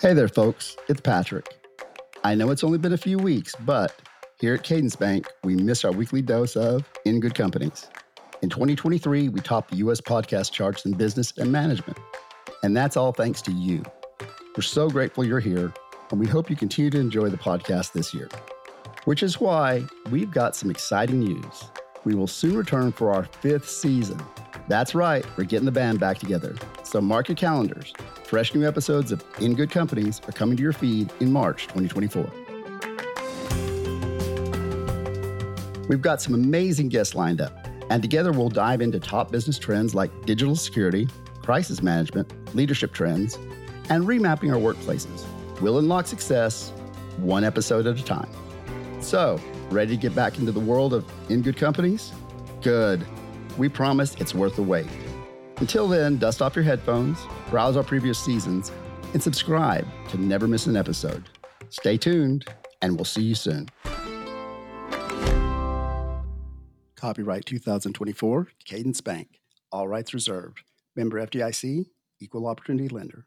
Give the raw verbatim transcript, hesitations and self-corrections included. Hey there, folks. It's Patrick. I know it's only been a few weeks, but here at Cadence Bank, we missed our weekly dose of In Good Companies. In twenty twenty-three, we topped the U S podcast charts in business and management. And that's all thanks to you. We're so grateful you're here, and we hope you continue to enjoy the podcast this year. Which is why we've got some exciting news. We will soon return for our fifth season. That's right, we're getting the band back together. So mark your calendars. Fresh new episodes of In Good Companies are coming to your feed in March twenty twenty-four. We've got some amazing guests lined up, and together we'll dive into top business trends like digital security, crisis management, leadership trends, and remapping our workplaces. We'll unlock success one episode at a time. So, ready to get back into the world of In Good Companies? Good. We promise it's worth the wait. Until then, dust off your headphones, browse our previous seasons, and subscribe to never miss an episode. Stay tuned, and we'll see you soon. Copyright twenty twenty-four, Cadence Bank. All rights reserved. Member F D I C, Equal Opportunity Lender.